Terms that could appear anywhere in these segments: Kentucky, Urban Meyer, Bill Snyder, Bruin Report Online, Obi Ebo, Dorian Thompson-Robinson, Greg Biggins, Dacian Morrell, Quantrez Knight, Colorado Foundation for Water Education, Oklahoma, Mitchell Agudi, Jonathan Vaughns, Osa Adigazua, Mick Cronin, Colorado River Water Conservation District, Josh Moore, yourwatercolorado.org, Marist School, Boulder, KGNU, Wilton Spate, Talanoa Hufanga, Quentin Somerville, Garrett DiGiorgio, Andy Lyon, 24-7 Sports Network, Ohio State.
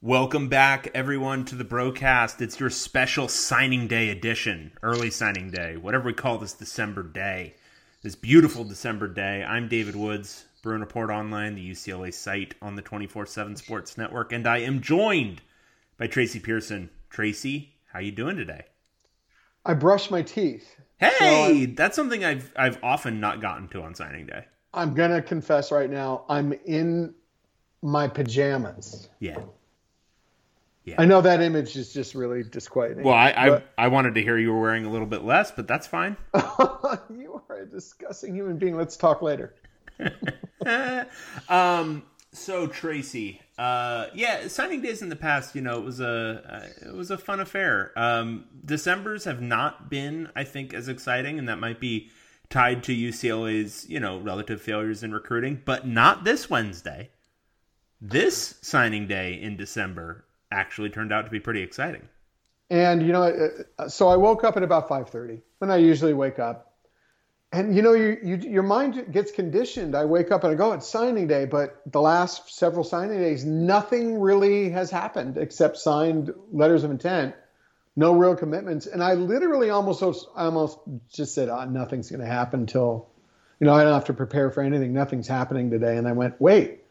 Welcome back, everyone, to the Brocast. It's your special signing day edition, early signing day, whatever we call this December day, this beautiful December day. I'm David Woods, Bruin Report Online, the UCLA site on the 24-7 Sports Network, and I am joined by Tracy Pearson. Tracy, how you doing today? I brushed my teeth. Hey, so that's something I've often not gotten to on signing day. I'm going to confess right now, I'm in my pajamas. Yeah. Yeah. I know that image is just really disquieting. Well, I wanted to hear you were wearing a little bit less, but that's fine. You are a disgusting human being. Let's talk later. So Tracy, signing days in the past, you know, it was a fun affair. Decembers have not been, I think, as exciting, and that might be tied to UCLA's, you know, relative failures in recruiting, but not this Wednesday. This signing day in December actually turned out to be pretty exciting. And, you know, so I woke up at about 5:30 when I usually wake up. And, you know, your mind gets conditioned. I wake up and I go, it's signing day. But the last several signing days, nothing really has happened except signed letters of intent, no real commitments. And I literally almost just said, nothing's going to happen till, you know, I don't have to prepare for anything. Nothing's happening today. And I went, wait,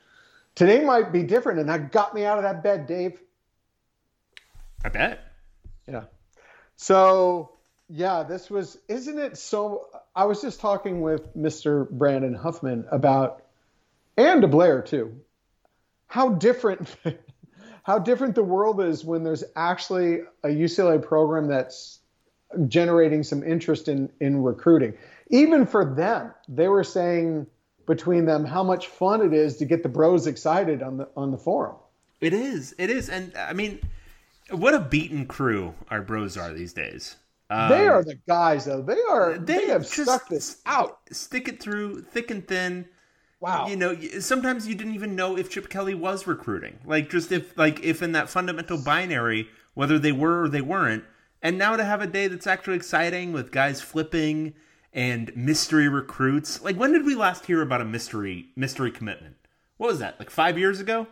today might be different. And that got me out of that bed, Dave. I bet. Yeah. So, yeah, I was just talking with Mr. Brandon Huffman about, and to Blair too, how different the world is when there's actually a UCLA program that's generating some interest in recruiting. Even for them, they were saying between them how much fun it is to get the bros excited on the forum. It is. And I mean, what a beaten crew our bros are these days. They are the guys, though. They have stuck this out. Stick it through thick and thin. Wow. You know, sometimes you didn't even know if Chip Kelly was recruiting. Like, just if in that fundamental binary, whether they were or they weren't. And now to have a day that's actually exciting with guys flipping and mystery recruits. Like, when did we last hear about a mystery commitment? What was that, like 5 years ago?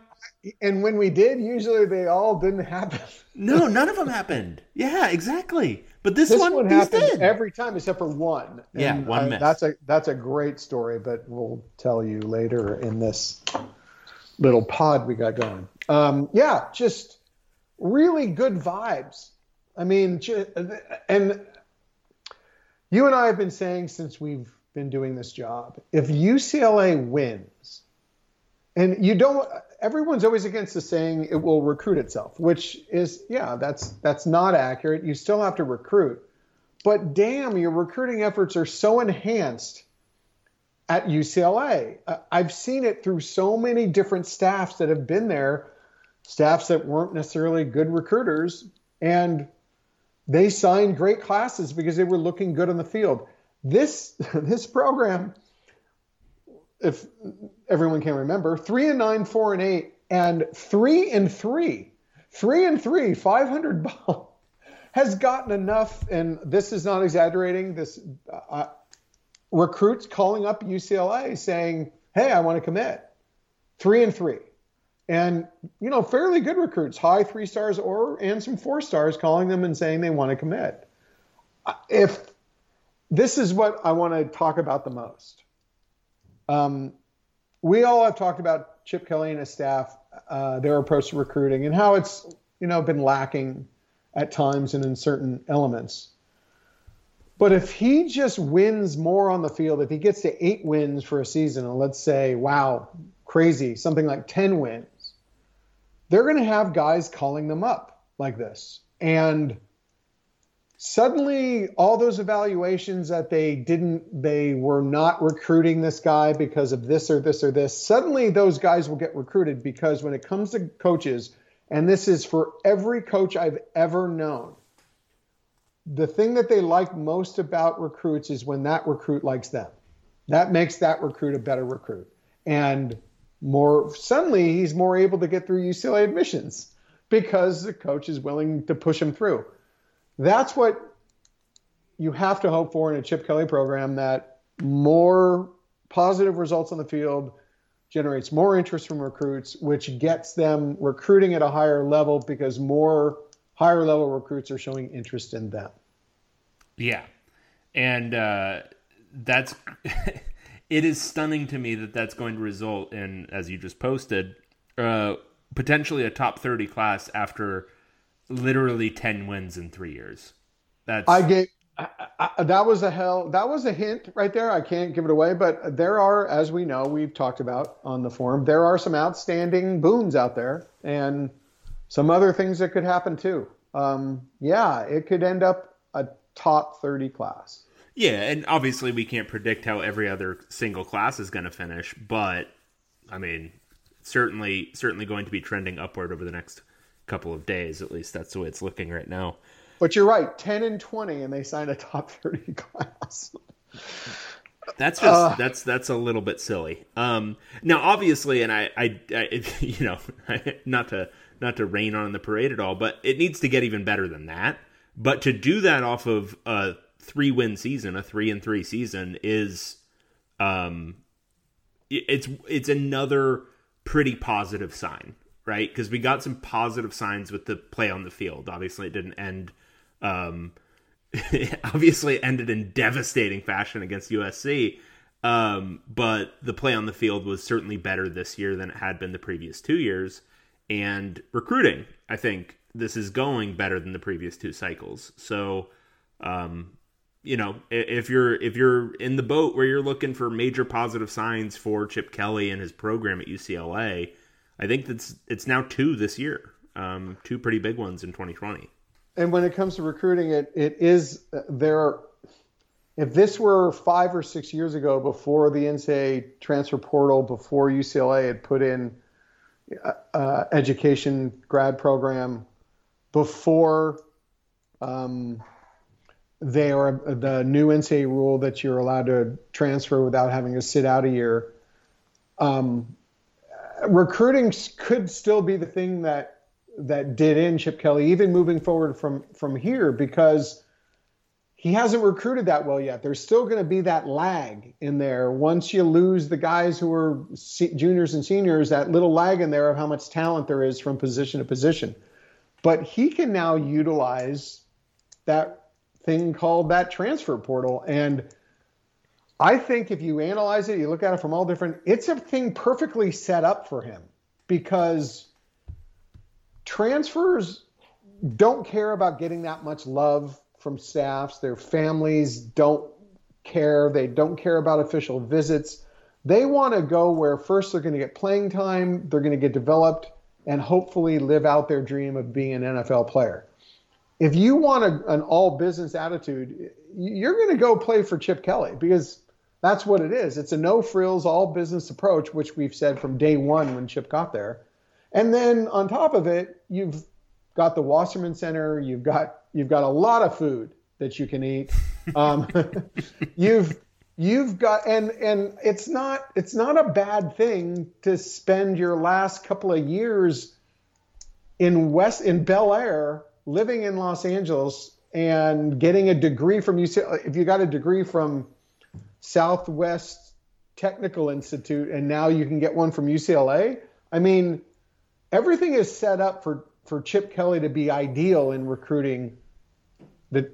And when we did, usually they all didn't happen. No, none of them happened. Yeah, exactly. But this one happened every time except for one. And yeah, one miss. That's a great story, but we'll tell you later in this little pod we got going. Yeah, just really good vibes. I mean, and you and I have been saying since we've been doing this job, if UCLA wins, and you don't. Everyone's always against the saying it will recruit itself, which is, yeah, that's not accurate. You still have to recruit. But damn, your recruiting efforts are so enhanced at UCLA. I've seen it through so many different staffs that have been there, staffs that weren't necessarily good recruiters, and they signed great classes because they were looking good on the field. This program, if everyone can remember, 3-9, 4-8, and 3-3, 500 ball has gotten enough. And this is not exaggerating. This recruits calling up UCLA saying, "Hey, I want to commit." 3-3, and you know, fairly good recruits, high 3 stars and some 4 stars, calling them and saying they want to commit. If this is what I want to talk about the most. We all have talked about Chip Kelly and his staff, their approach to recruiting and how it's, you know, been lacking at times and in certain elements. But if he just wins more on the field, if he gets to 8 wins for a season, and let's say, wow, crazy, something like 10 wins, they're going to have guys calling them up like this. And suddenly, all those evaluations that they were not recruiting this guy because of this or this or this, suddenly those guys will get recruited, because when it comes to coaches, and this is for every coach I've ever known, the thing that they like most about recruits is when that recruit likes them. That makes that recruit a better recruit. And more suddenly, he's more able to get through UCLA admissions because the coach is willing to push him through. That's what you have to hope for in a Chip Kelly program, that more positive results on the field generates more interest from recruits, which gets them recruiting at a higher level because more higher level recruits are showing interest in them. Yeah. And that's it is stunning to me that that's going to result in, as you just posted, potentially a top 30 class after literally 10 wins in 3 years. That was a hint right there. I can't give it away, but there are, as we know, we've talked about on the forum, there are some outstanding boons out there and some other things that could happen too. Yeah, it could end up a top 30 class. Yeah, and obviously we can't predict how every other single class is going to finish, but I mean, certainly going to be trending upward over the next couple of days. At least that's the way it's looking right now. But you're right, 10 and 20, and they signed a top 30 class. That's just that's a little bit silly. Now, obviously, and I you know, not to rain on the parade at all, but it needs to get even better than that. But to do that off of a 3-win season, a 3-3 season, is it's another pretty positive sign, right? Because we got some positive signs with the play on the field. Obviously, it didn't end. Obviously, it ended in devastating fashion against USC. But the play on the field was certainly better this year than it had been the previous 2 years. And recruiting, I think this is going better than the previous two cycles. So, you know, if you're in the boat where you're looking for major positive signs for Chip Kelly and his program at UCLA, I think that's it's now 2 this year, 2 pretty big ones in 2020. And when it comes to recruiting, it is there. If this were 5 or 6 years ago, before the NCAA transfer portal, before UCLA had put in education grad program, before they are the new NCAA rule that you're allowed to transfer without having to sit out a year, recruiting could still be the thing that did in Chip Kelly, even moving forward from here, because he hasn't recruited that well yet. There's still going to be that lag in there. Once you lose the guys who are juniors and seniors, that little lag in there of how much talent there is from position to position. But he can now utilize that thing called that transfer portal. And I think if you analyze it, you look at it from all different, it's a thing perfectly set up for him, because transfers don't care about getting that much love from staffs. Their families don't care. They don't care about official visits. They want to go where first they're going to get playing time, they're going to get developed, and hopefully live out their dream of being an NFL player. If you want an all-business attitude, you're going to go play for Chip Kelly, because that's what it is. It's a no-frills, all-business approach, which we've said from day one when Chip got there. And then on top of it, you've got the Wasserman Center. You've got a lot of food that you can eat. You've got and it's not a bad thing to spend your last couple of years in Bel Air, living in Los Angeles, and getting a degree from UCLA. If you got a degree from Southwest Technical Institute and now you can get one from UCLA, I mean, everything is set up for Chip Kelly to be ideal in recruiting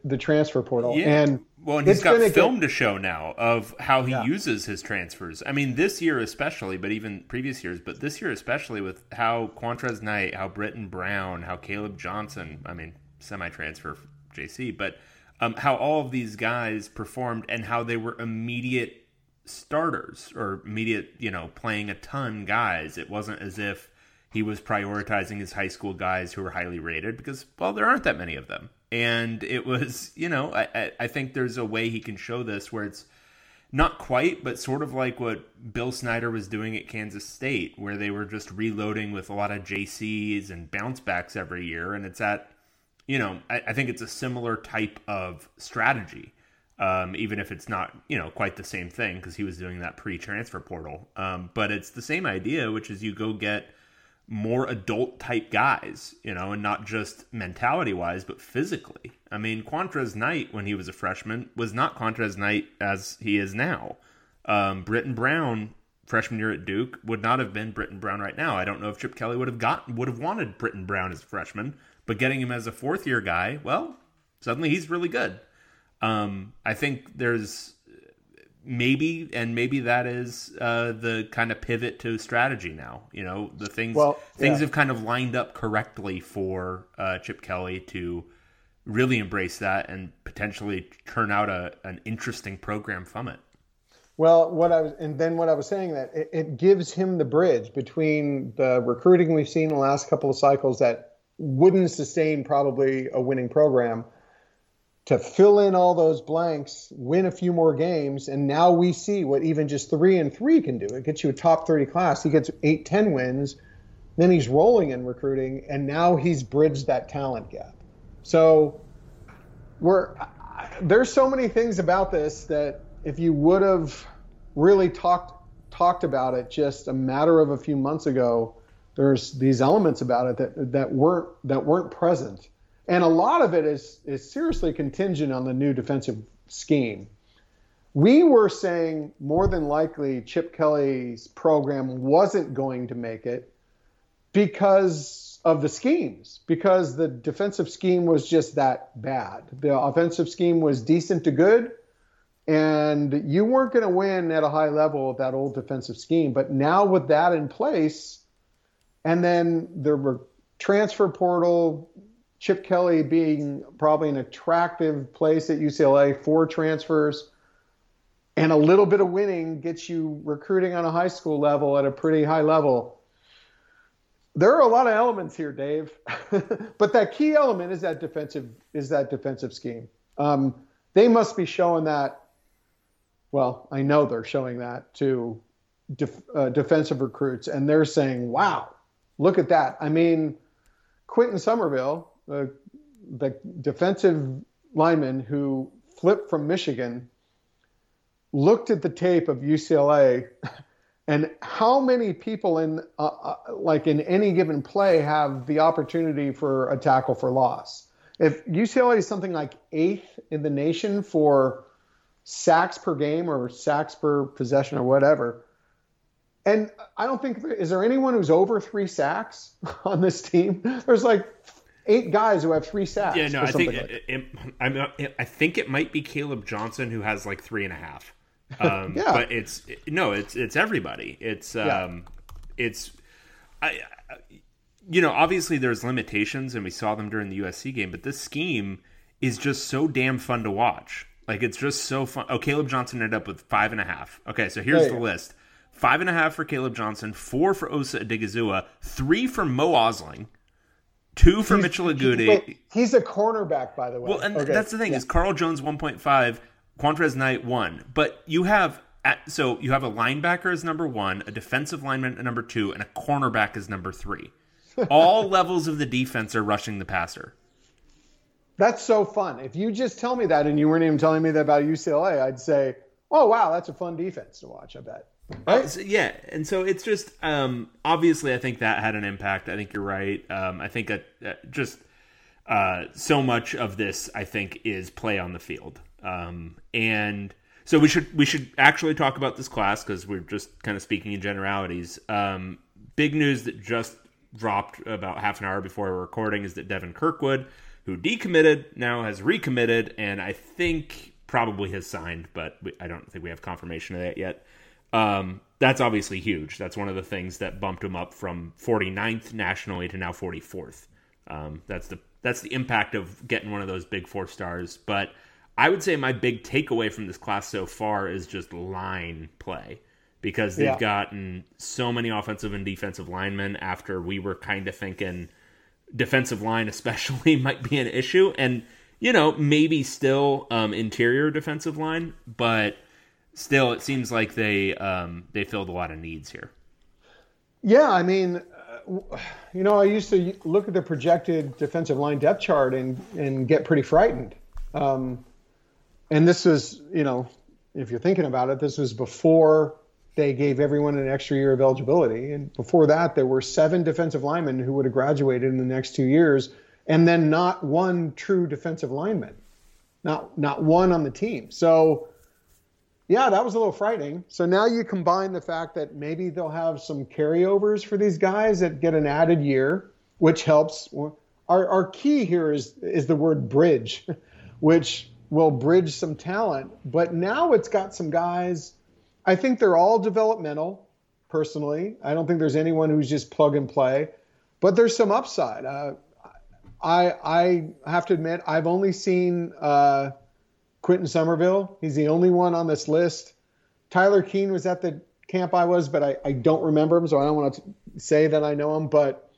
the transfer portal. Yeah. And he's got film to show now of how he uses his transfers. I mean, this year especially, but even previous years, but this year especially, with how Quantrez Knight, how Britton Brown, how Caleb Johnson, I mean, semi-transfer JC, but how all of these guys performed and how they were immediate starters or immediate, you know, playing a ton guys. It wasn't as if he was prioritizing his high school guys who were highly rated, because, well, there aren't that many of them. And it was, you know, I think there's a way he can show this where it's not quite, but sort of like what Bill Snyder was doing at Kansas State, where they were just reloading with a lot of JCs and bounce backs every year. And it's at, you know, I think it's a similar type of strategy, even if it's not, you know, quite the same thing, because he was doing that pre-transfer portal. But it's the same idea, which is you go get more adult type guys, you know, and not just mentality wise, but physically. I mean, Quantrez Knight, when he was a freshman, was not Quantrez Knight as he is now. Britton Brown, freshman year at Duke would not have been Britton Brown right now. I don't know if Chip Kelly would have wanted Britton Brown as a freshman, but getting him as a fourth year guy, well, suddenly he's really good. I think there's maybe that is the kind of pivot to strategy now. You know, the things have kind of lined up correctly for Chip Kelly to really embrace that and potentially turn out an interesting program from it. Well, what I was saying that it gives him the bridge between the recruiting we've seen the last couple of cycles that wouldn't sustain probably a winning program to fill in all those blanks, win a few more games, and now we see what even just 3-3 can do. It gets you a top 30 class. He gets 8-10 wins, then he's rolling in recruiting, and now he's bridged that talent gap. So there's so many things about this that, if you would have really talked about it just a matter of a few months ago, there's these elements about it that weren't present, and a lot of it is seriously contingent on the new defensive scheme. We were saying more than likely Chip Kelly's program wasn't going to make it because of the schemes, because the defensive scheme was just that bad. The offensive scheme was decent to good. And you weren't going to win at a high level of that old defensive scheme. But now with that in place, and then the transfer portal, Chip Kelly being probably an attractive place at UCLA for transfers, and a little bit of winning gets you recruiting on a high school level at a pretty high level. There are a lot of elements here, Dave. But that key element is that defensive scheme. They must be showing that. Well, I know they're showing that to defensive recruits, and they're saying, wow, look at that. I mean, Quentin Somerville, the defensive lineman who flipped from Michigan, looked at the tape of UCLA and how many people in any given play have the opportunity for a tackle for loss. If UCLA is something like 8th in the nation for sacks per game or sacks per possession or whatever, and I don't think is there anyone who's over 3 sacks on this team? There's like 8 guys who have 3 sacks. Yeah, no, I think it might be Caleb Johnson who has like 3.5. Yeah, but it's everybody. It's You know, obviously there's limitations, and we saw them during the USC game, but this scheme is just so damn fun to watch. Like, it's just so fun. Oh, Caleb Johnson ended up with 5.5. Okay, so here's the list. 5.5 for Caleb Johnson, 4 for Osa Adigazua, 3 for Mo Osling, 2 for Mitchell Agudi. He's a cornerback, by the way. Well, and that's the thing is Carl Jones 1.5, Quantrez Knight 1. But you have a linebacker as number 1, a defensive lineman at number 2, and a cornerback as number 3. All levels of the defense are rushing the passer. That's so fun. If you just tell me that and you weren't even telling me that about UCLA, I'd say, oh, wow, that's a fun defense to watch, I bet. Right? Yeah, and so it's just obviously I think that had an impact. I think you're right. I think that just so much of this, I think, is play on the field. And so we should actually talk about this class because we're just kind of speaking in generalities. Big news that just dropped about half an hour before we're recording is that Devin Kirkwood, who decommitted, now has recommitted, and I think probably has signed, but I don't think we have confirmation of that yet. That's obviously huge. That's one of the things that bumped him up from 49th nationally to now 44th. That's the impact of getting one of those big 4 stars. But I would say my big takeaway from this class so far is just line play, because they've gotten so many offensive and defensive linemen after we were kind of thinking defensive line especially might be an issue. And, you know, maybe still interior defensive line, but still it seems like they filled a lot of needs here. Yeah, I mean, you know, I used to look at the projected defensive line depth chart and get pretty frightened. And this was, you know, if you're thinking about it, this was before they gave everyone an extra year of eligibility. And before that, there were 7 defensive linemen who would have graduated in the next 2 years, and then not one true defensive lineman, not one on the team. So Yeah, that was a little frightening. So now you combine the fact that maybe they'll have some carryovers for these guys that get an added year, which helps. Our key here is the word bridge, which will bridge some talent. But now it's got some guys, I think they're all developmental, personally. I don't think there's anyone who's just plug and play. But there's some upside. I have to admit, I've only seen Quentin Somerville. He's the only one on this list. Tyler Keene was at the camp I was, but I don't remember him, so I don't want to say that I know him. But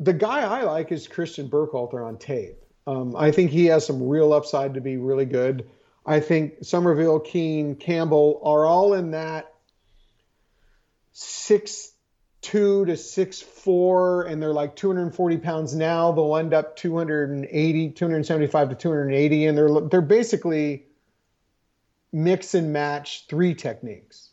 the guy I like is Christian Burkhalter on tape. I think he has some real upside to be really good. I think Somerville, Keene, Campbell are all in that 6'2" to 6'4", and they're like 240 pounds now. They'll end up 275 to 280, and they're basically mix and match three techniques,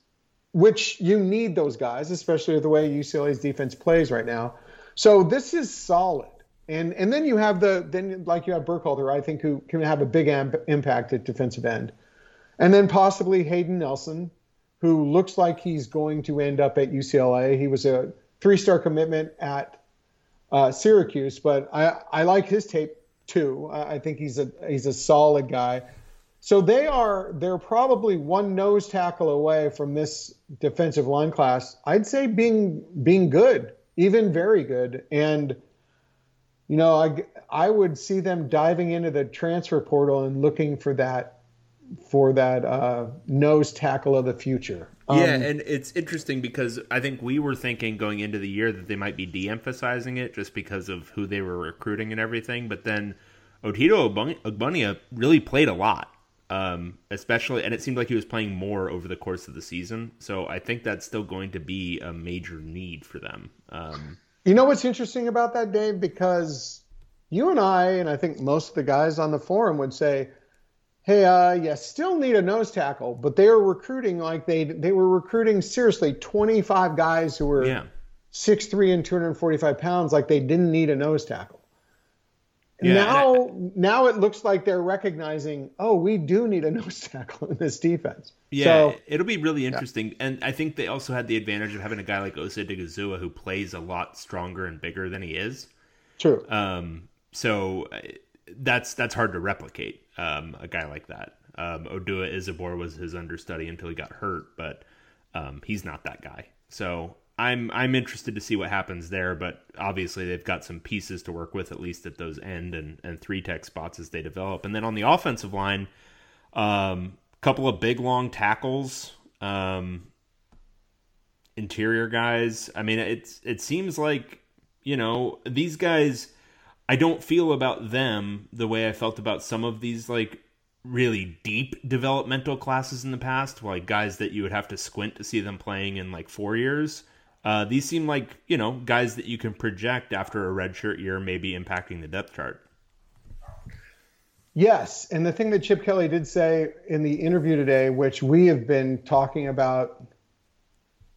which you need those guys, especially with the way UCLA's defense plays right now. So this is solid. And then you have you have Burkhalter, I think, who can have a big impact at defensive end. And then possibly Hayden Nelson, who looks like he's going to end up at UCLA. He was a 3-star commitment at Syracuse, but I like his tape too. I think he's a solid guy. So they're probably one nose tackle away from this defensive line class, I'd say, being good, even very good. And you know, I would see them diving into the transfer portal and looking for that nose tackle of the future. Yeah, and it's interesting because I think we were thinking going into the year that they might be de-emphasizing it just because of who they were recruiting and everything. But then Otito Ogbunnia really played a lot, especially, and it seemed like he was playing more over the course of the season. So I think that's still going to be a major need for them. You know what's interesting about that, Dave? Because you and I think most of the guys on the forum would say, hey, you still need a nose tackle, but they were recruiting like they were recruiting seriously 25 guys who were 6'3" and 245 pounds, like they didn't need a nose tackle. Yeah, now it looks like they're recognizing, oh, we do need a nose tackle in this defense. Yeah, so, it'll be really interesting. Yeah. And I think they also had the advantage of having a guy like Osa Adigazua who plays a lot stronger and bigger than he is. True. So that's hard to replicate, a guy like that. Odua Izabor was his understudy until he got hurt, but he's not that guy. So I'm interested to see what happens there, but obviously they've got some pieces to work with, at least at those end and three tech spots as they develop. And then on the offensive line, couple of big, long tackles, interior guys. I mean, it seems like, you know, these guys, I don't feel about them the way I felt about some of these, like, really deep developmental classes in the past, like guys that you would have to squint to see them playing in like 4 years. These seem like, you know, guys that you can project after a redshirt year, maybe impacting the depth chart. Yes. And the thing that Chip Kelly did say in the interview today, which we have been talking about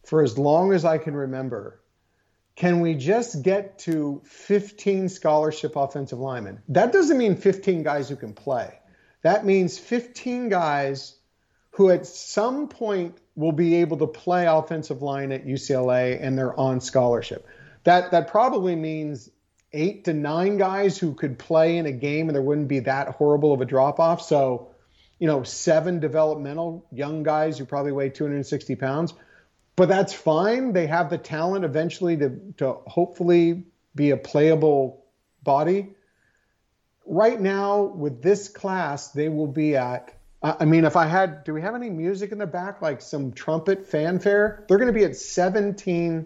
for as long as I can remember, can we just get to 15 scholarship offensive linemen? That doesn't mean 15 guys who can play. That means 15 guys who at some point will be able to play offensive line at UCLA and they're on scholarship. That probably means 8 to 9 guys who could play in a game and there wouldn't be that horrible of a drop-off. So, you know, 7 developmental young guys who probably weigh 260 pounds. But that's fine. They have the talent eventually to hopefully be a playable body. Right now, with this class, they will be at, I mean, do we have any music in the back, like some trumpet fanfare? They're going to be at 17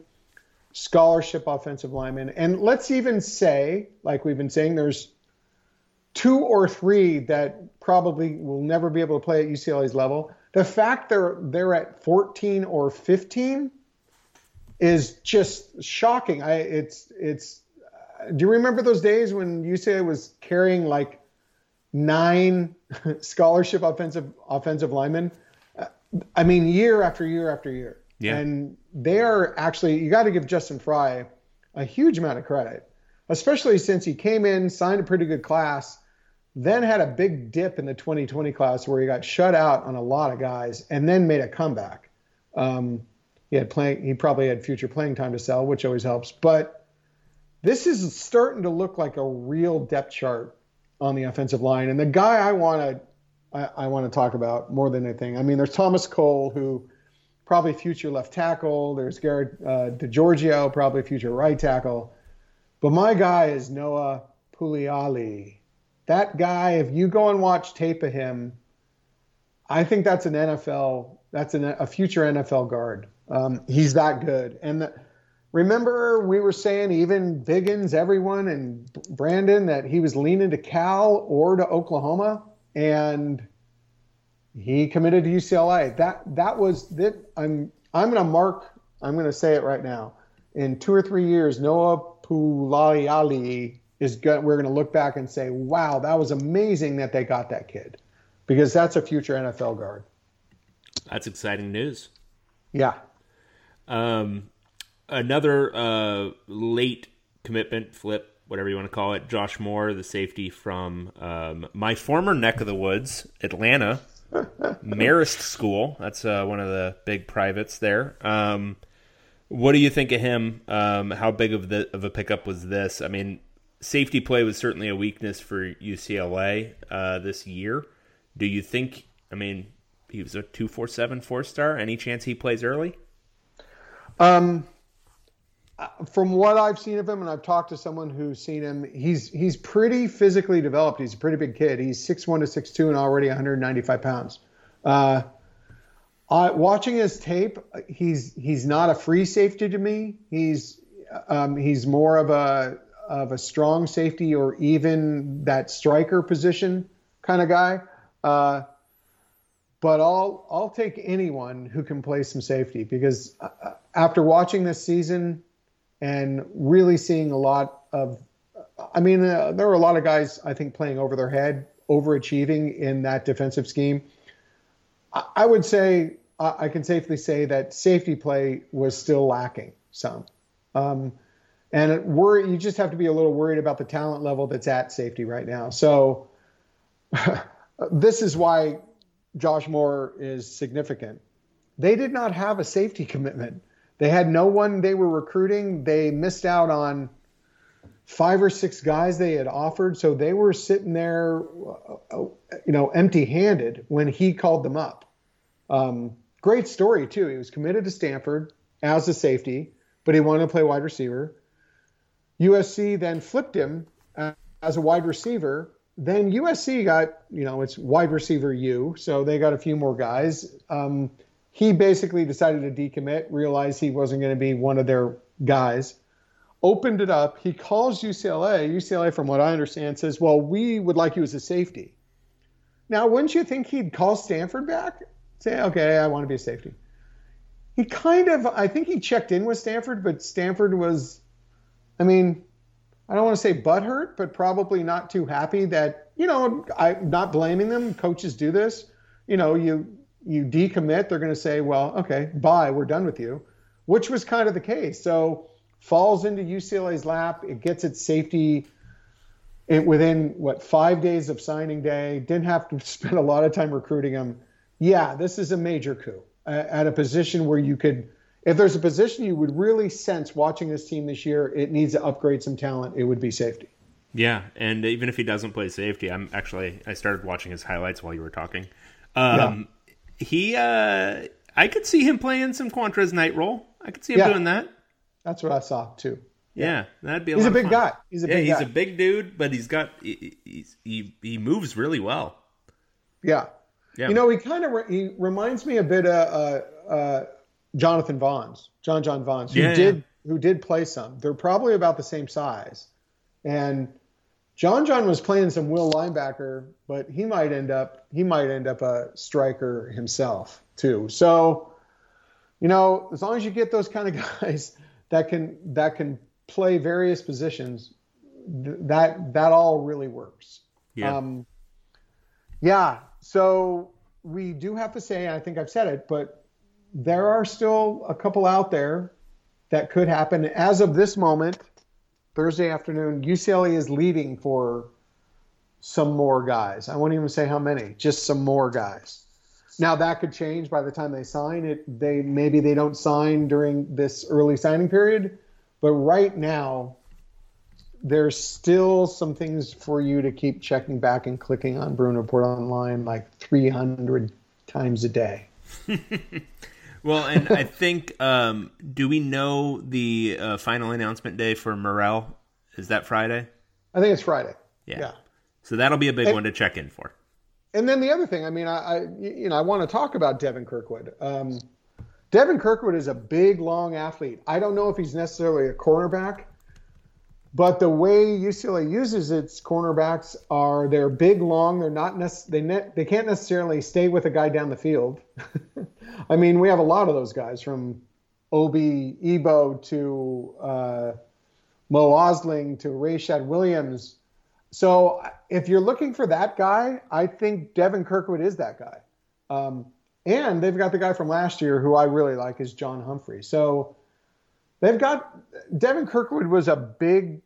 scholarship offensive linemen. And let's even say, like we've been saying, there's 2 or 3 that probably will never be able to play at UCLA's level. The fact they're at 14 or 15 is just shocking. Do you remember those days when UCLA was carrying like 9 scholarship offensive linemen? I mean, year after year after year. Yeah. And they are actually, you got to give Justin Fry a huge amount of credit, especially since he came in, signed a pretty good class, then had a big dip in the 2020 class where he got shut out on a lot of guys and then made a comeback. He probably had future playing time to sell, which always helps. But this is starting to look like a real depth chart on the offensive line. And the guy I want to talk about more than anything, I mean, there's Thomas Cole, who probably future left tackle. There's Garrett DiGiorgio, probably future right tackle. But my guy is Noah Pugliali. That guy, if you go and watch tape of him, I think that's an NFL, a future NFL guard. He's that good. And remember we were saying, even Biggins, everyone, and Brandon, that he was leaning to Cal or to Oklahoma, and he committed to UCLA. That was that. I'm going to say it right now. In 2 or 3 years, Noah Pugliali is good. We're going to look back and say, wow, that was amazing that they got that kid, because that's a future NFL guard. That's exciting news. Yeah. Another late commitment, flip, whatever you want to call it, Josh Moore, the safety from my former neck of the woods, Atlanta, Marist School. That's one of the big privates there. What do you think of him? How big of a pickup was this? I mean, safety play was certainly a weakness for UCLA this year. Do you think, I mean, he was a 2.47 four-star. Any chance he plays early? From what I've seen of him, and I've talked to someone who's seen him, he's pretty physically developed. He's a pretty big kid. He's 6'1 to 6'2 and already 195 pounds. Watching his tape, he's not a free safety to me. He's more of a strong safety or even that striker position kind of guy. But I'll take anyone who can play some safety, because after watching this season and really seeing a lot of, I mean, there were a lot of guys, I think, playing over their head, overachieving in that defensive scheme. I would say, I can safely say that safety play was still lacking some. You just have to be a little worried about the talent level that's at safety right now. So this is why Josh Moore is significant. They did not have a safety commitment. They had no one they were recruiting. They missed out on 5 or 6 guys they had offered. So they were sitting there, empty-handed when he called them up. Great story, too. He was committed to Stanford as a safety, but he wanted to play wide receiver. USC then flipped him as a wide receiver. Then USC got, it's wide receiver U, so they got a few more guys. He basically decided to decommit, realized he wasn't going to be one of their guys, opened it up. He calls UCLA. UCLA, from what I understand, says, well, we would like you as a safety. Now, wouldn't you think he'd call Stanford back? Say, okay, I want to be a safety. He I think he checked in with Stanford, but Stanford was, I don't want to say butthurt, but probably not too happy that, I'm not blaming them. Coaches do this. You decommit, they're going to say, well, okay, bye, we're done with you, which was kind of the case. So falls into UCLA's lap. It gets its safety within, 5 days of signing day. Didn't have to spend a lot of time recruiting him. Yeah, this is a major coup at a position where you could – if there's a position you would really sense watching this team this year, it needs to upgrade some talent, it would be safety. Yeah, and even if he doesn't play safety, I started watching his highlights while you were talking. Yeah. I could see him playing some Quantrez Knight role. I could see him doing that. That's what I saw too. Yeah, that'd be. He's a big guy. He's a big dude, but he's got he moves really well. Yeah, yeah. He kind of he reminds me a bit of. Jonathan Vaughns, John Vaughns, who did play some. They're probably about the same size. And John was playing some will linebacker, but he might end up a striker himself too. So, as long as you get those kind of guys that can play various positions, that all really works. Yeah. So we do have to say, and I think I've said it, but there are still a couple out there that could happen. As of this moment, Thursday afternoon, UCLA is leading for some more guys. I won't even say how many, just some more guys. Now that could change by the time they sign it. Maybe they don't sign during this early signing period, but right now there's still some things for you to keep checking back and clicking on Bruin Report Online like 300 times a day. Well, and I think, do we know the final announcement day for Morrell? Is that Friday? I think it's Friday. Yeah. So that'll be a big one to check in for. And then the other thing, I mean, I want to talk about Devin Kirkwood. Devin Kirkwood is a big, long athlete. I don't know if he's necessarily a cornerback, but the way UCLA uses its cornerbacks are they're big, long. They're not they can't necessarily stay with a guy down the field. I mean, we have a lot of those guys from Obi Ebo to Mo Osling to Rashad Williams. So if you're looking for that guy, I think Devin Kirkwood is that guy. And they've got the guy from last year who I really like is John Humphrey. So they've got Devin Kirkwood was a big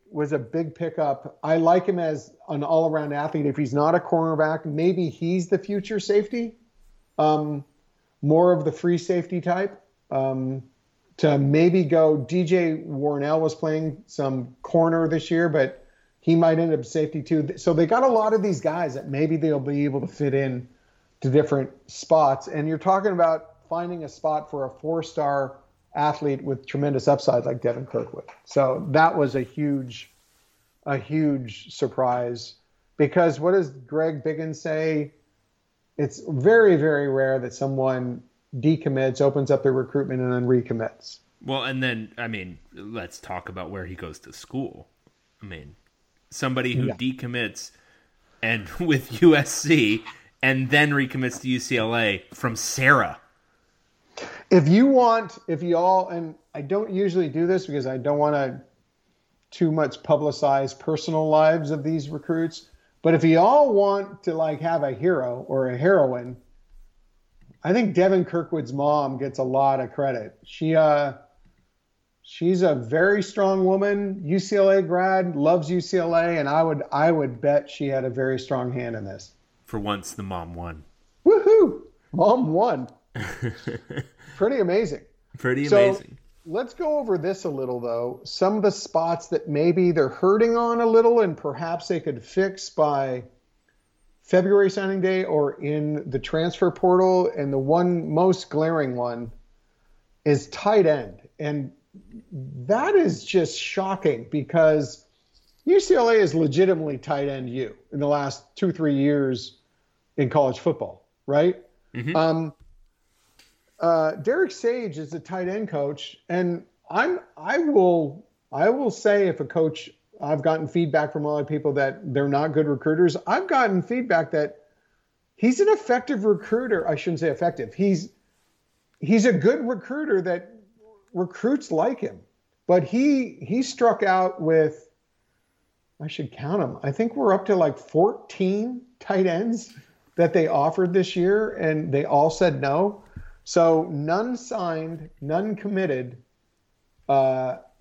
pickup. I like him as an all-around athlete. If he's not a cornerback, maybe he's the future safety, more of the free safety type, to maybe go. DJ Warnell was playing some corner this year, but he might end up safety too. So they got a lot of these guys that maybe they'll be able to fit in to different spots. And you're talking about finding a spot for a four-star athlete with tremendous upside like Devin Kirkwood. So that was a huge surprise, because what does Greg Biggins say? It's very, very rare that someone decommits, opens up their recruitment, and then recommits. Well, and then, I mean, let's talk about where he goes to school. I mean, somebody who decommits and with USC and then recommits to UCLA from Sarah. If you all, and I don't usually do this because I don't want to too much publicize personal lives of these recruits, but if you all want to like have a hero or a heroine, I think Devin Kirkwood's mom gets a lot of credit. She's a very strong woman, UCLA grad, loves UCLA, and I would bet she had a very strong hand in this. For once, the mom won. Woohoo! Mom won. Pretty amazing. Let's go over this a little, though. Some of the spots that maybe they're hurting on a little and perhaps they could fix by February signing day or in the transfer portal. And the one most glaring one is tight end. And that is just shocking because UCLA is legitimately tight end you in the last 2-3 years in college football, right? Mm-hmm. Derek Sage is a tight end coach, and I will say if a coach, I've gotten feedback from a lot of people that they're not good recruiters. I've gotten feedback that he's an effective recruiter. I shouldn't say effective. He's a good recruiter that recruits like him, but he struck out with, I should count them. I think we're up to like 14 tight ends that they offered this year, and they all said no. So none signed, none committed.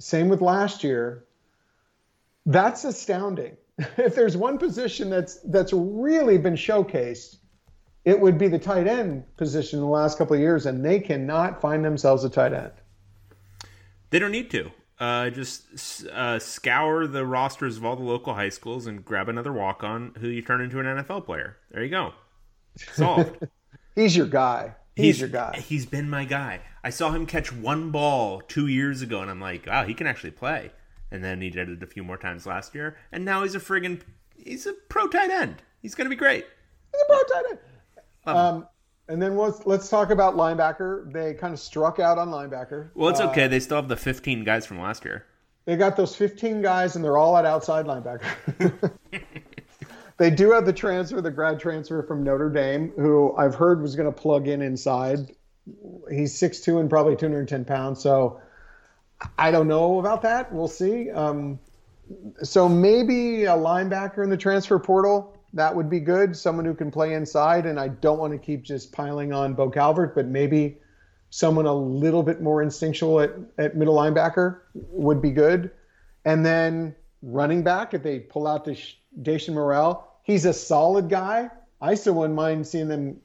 Same with last year. That's astounding. If there's one position that's really been showcased, it would be the tight end position in the last couple of years, and they cannot find themselves a tight end. They don't need to. Just scour the rosters of all the local high schools and grab another walk-on who you turn into an NFL player. There you go. Solved. He's your guy. He's your guy. He's been my guy. I saw him catch one ball 2 years ago, and I'm like, wow, he can actually play. And then he did it a few more times last year, and now he's a pro tight end. He's going to be great. He's a pro tight end. And then let's talk about linebacker. They kind of struck out on linebacker. Well, it's okay. They still have the 15 guys from last year. They got those 15 guys, and they're all at outside linebacker. They do have the grad transfer from Notre Dame, who I've heard was going to plug in inside. He's 6'2" and probably 210 pounds, so I don't know about that. We'll see. So maybe a linebacker in the transfer portal. That would be good. Someone who can play inside, and I don't want to keep just piling on Bo Calvert, but maybe someone a little bit more instinctual at middle linebacker would be good. And then running back, if they pull out Dacian Morrell, He's a solid guy. I still wouldn't mind seeing them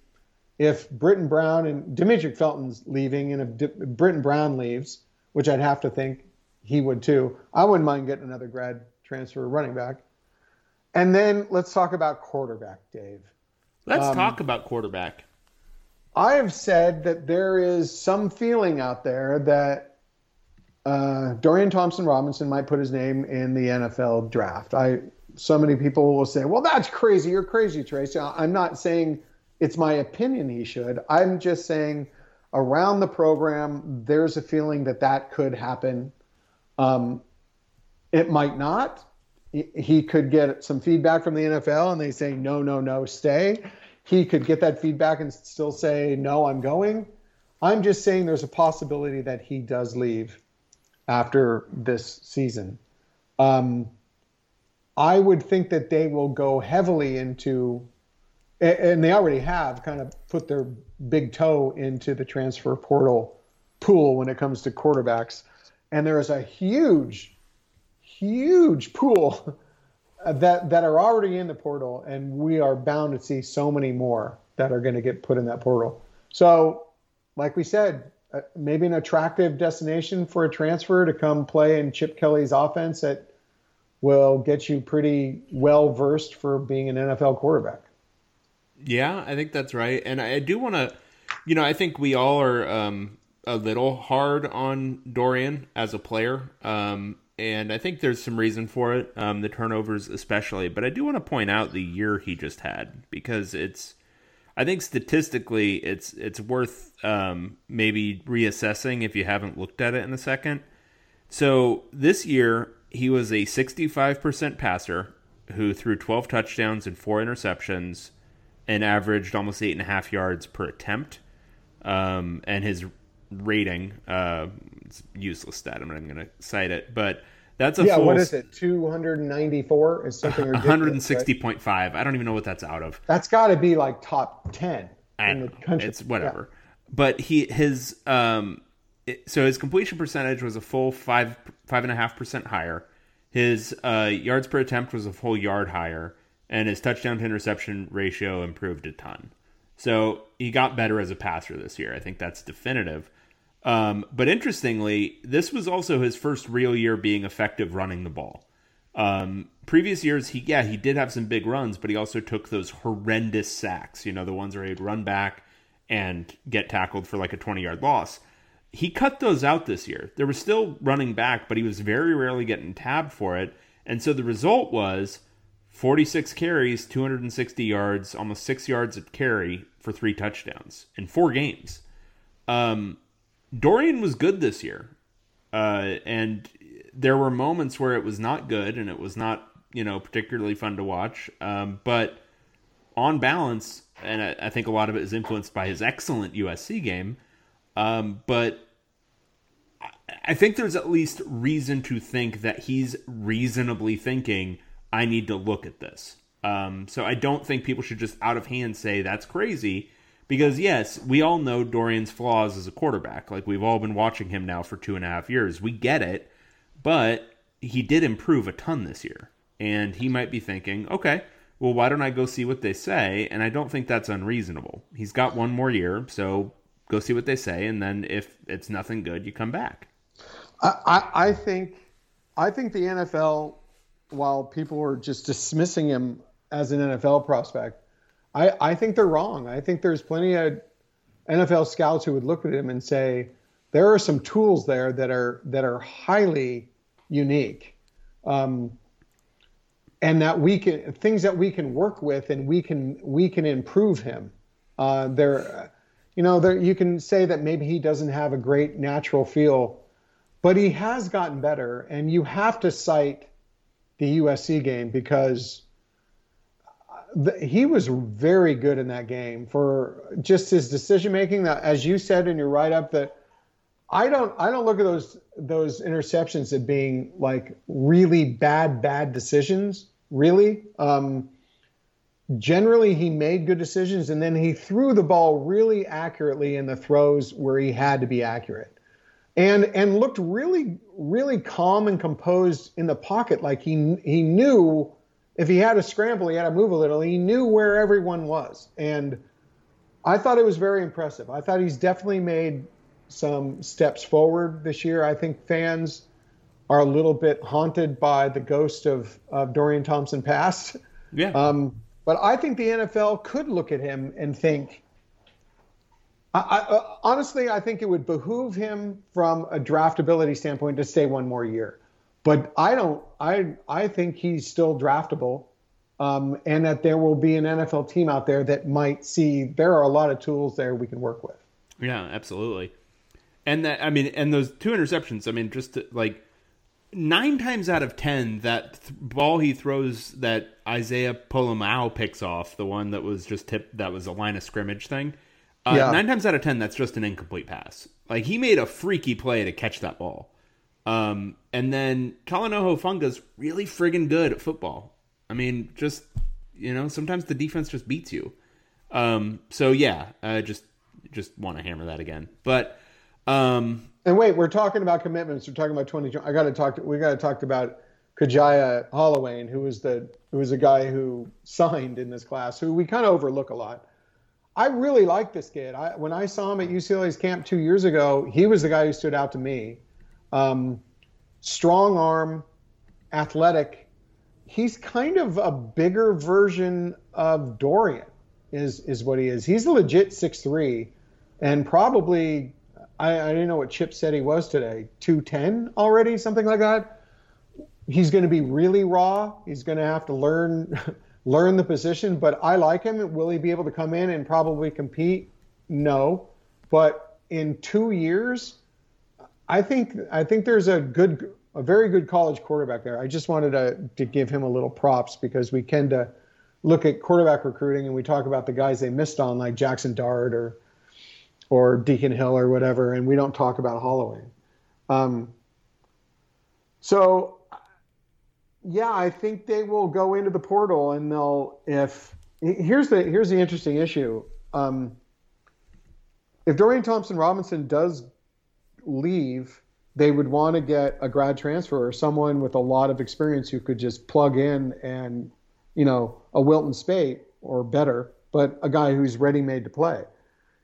if Britton Brown and Demetric Felton's leaving, and if Britton Brown leaves, which I'd have to think he would too, I wouldn't mind getting another grad transfer running back. And then let's talk about quarterback, Dave. Let's talk about quarterback. I have said that there is some feeling out there that Dorian Thompson-Robinson might put his name in the NFL draft. So many people will say, well, that's crazy. You're crazy, Tracy. I'm not saying it's my opinion he should. I'm just saying around the program, there's a feeling that that could happen. It might not. He could get some feedback from the NFL and they say, no, stay. He could get that feedback and still say, no, I'm going. I'm just saying there's a possibility that he does leave after this season. I would think that they will go heavily into, and they already have kind of put their big toe into the transfer portal pool when it comes to quarterbacks. And there is a huge pool that are already in the portal, and we are bound to see so many more that are going to get put in that portal. So, like we said, maybe an attractive destination for a transfer to come play in Chip Kelly's offense that will get you pretty well versed for being an NFL quarterback. Yeah, I think that's right. And I do want to, I think we all are a little hard on Dorian as a player. And I think there's some reason for it, the turnovers especially. But I do want to point out the year he just had, because I think statistically it's worth maybe reassessing if you haven't looked at it in a second. So this year he was a 65% passer who threw 12 touchdowns and 4 interceptions and averaged almost 8.5 yards per attempt. And his rating, it's a useless stat. I'm not even going to cite it, but that's full. What is it? 294 is something ridiculous. 160.5. Right? I don't even know what that's out of. That's got to be like top 10 in the country. It's whatever. Yeah. But his completion percentage was a full 5.5% higher. His yards per attempt was a full yard higher, and his touchdown to interception ratio improved a ton. So he got better as a passer this year. I think that's definitive. But interestingly, this was also his first real year being effective running the ball. Previous years, he did have some big runs, but he also took those horrendous sacks, the ones where he'd run back and get tackled for like a 20-yard loss. He cut those out this year. There was still running back, but he was very rarely getting tabbed for it. And so the result was 46 carries, 260 yards, almost 6 yards a carry for 3 touchdowns in 4 games. Dorian was good this year. And there were moments where it was not good and it was not, particularly fun to watch. But on balance, and I think a lot of it is influenced by his excellent USC game. But I think there's at least reason to think that he's reasonably thinking, I need to look at this. So I don't think people should just out of hand say that's crazy, because yes, we all know Dorian's flaws as a quarterback. Like, we've all been watching him now for 2.5 years. We get it, but he did improve a ton this year, and he might be thinking, okay, well, why don't I go see what they say? And I don't think that's unreasonable. He's got one more year, so go see what they say. And then if it's nothing good, you come back. I think the NFL, while people are just dismissing him as an NFL prospect, I think they're wrong. I think there's plenty of NFL scouts who would look at him and say, there are some tools there that are highly unique. And that we can work with, and we can improve him. You can say that maybe he doesn't have a great natural feel, but he has gotten better, and you have to cite the USC game, because he was very good in that game for just his decision making. That, as you said in your write up, that I don't look at those interceptions as being like really bad decisions. Really, generally he made good decisions, and then he threw the ball really accurately in the throws where he had to be accurate. And looked really, really calm and composed in the pocket, like he knew if he had to scramble, he had to move a little. He knew where everyone was. And I thought it was very impressive. I thought he's definitely made some steps forward this year. I think fans are a little bit haunted by the ghost of Dorian Thompson past. Yeah. But I think the NFL could look at him and think, I honestly, I think it would behoove him from a draftability standpoint to stay one more year. But I think he's still draftable, and that there will be an NFL team out there that might see there are a lot of tools there we can work with. Yeah, absolutely. And that, I mean, and those two interceptions, I mean, just to, like 9 times out of 10, that ball he throws that Isaiah Polamau picks off, the one that was just tipped, that was a line of scrimmage thing. Yeah. 9 times out of 10, that's just an incomplete pass. Like, he made a freaky play to catch that ball. And then Talanoa Hufanga's really friggin' good at football. I mean, just, you know, sometimes the defense just beats you. So yeah, I just want to hammer that again. But and wait, we're talking about commitments. We're talking about 20. We got to talk about Kajaya Holloway, who was a guy who signed in this class, who we kind of overlook a lot. I really like this kid. When I saw him at UCLA's camp 2 years ago, he was the guy who stood out to me. Strong arm, athletic. He's kind of a bigger version of Dorian is what he is. He's a legit 6'3", and probably, I didn't know what Chip said he was today, 210 already, something like that. He's going to be really raw. He's going to have to learn the position, but I like him. Will he be able to come in and probably compete? No. But in 2 years, I think there's a very good college quarterback there. I just wanted to give him a little props, because we tend to look at quarterback recruiting and we talk about the guys they missed on, like Jackson Dart or Deacon Hill or whatever, and we don't talk about Holloway. So, yeah, I think they will go into the portal and they'll here's the interesting issue. If Dorian Thompson-Robinson does leave, they would want to get a grad transfer or someone with a lot of experience who could just plug in, and, you know, a Wilton Spate or better, but a guy who's ready-made to play.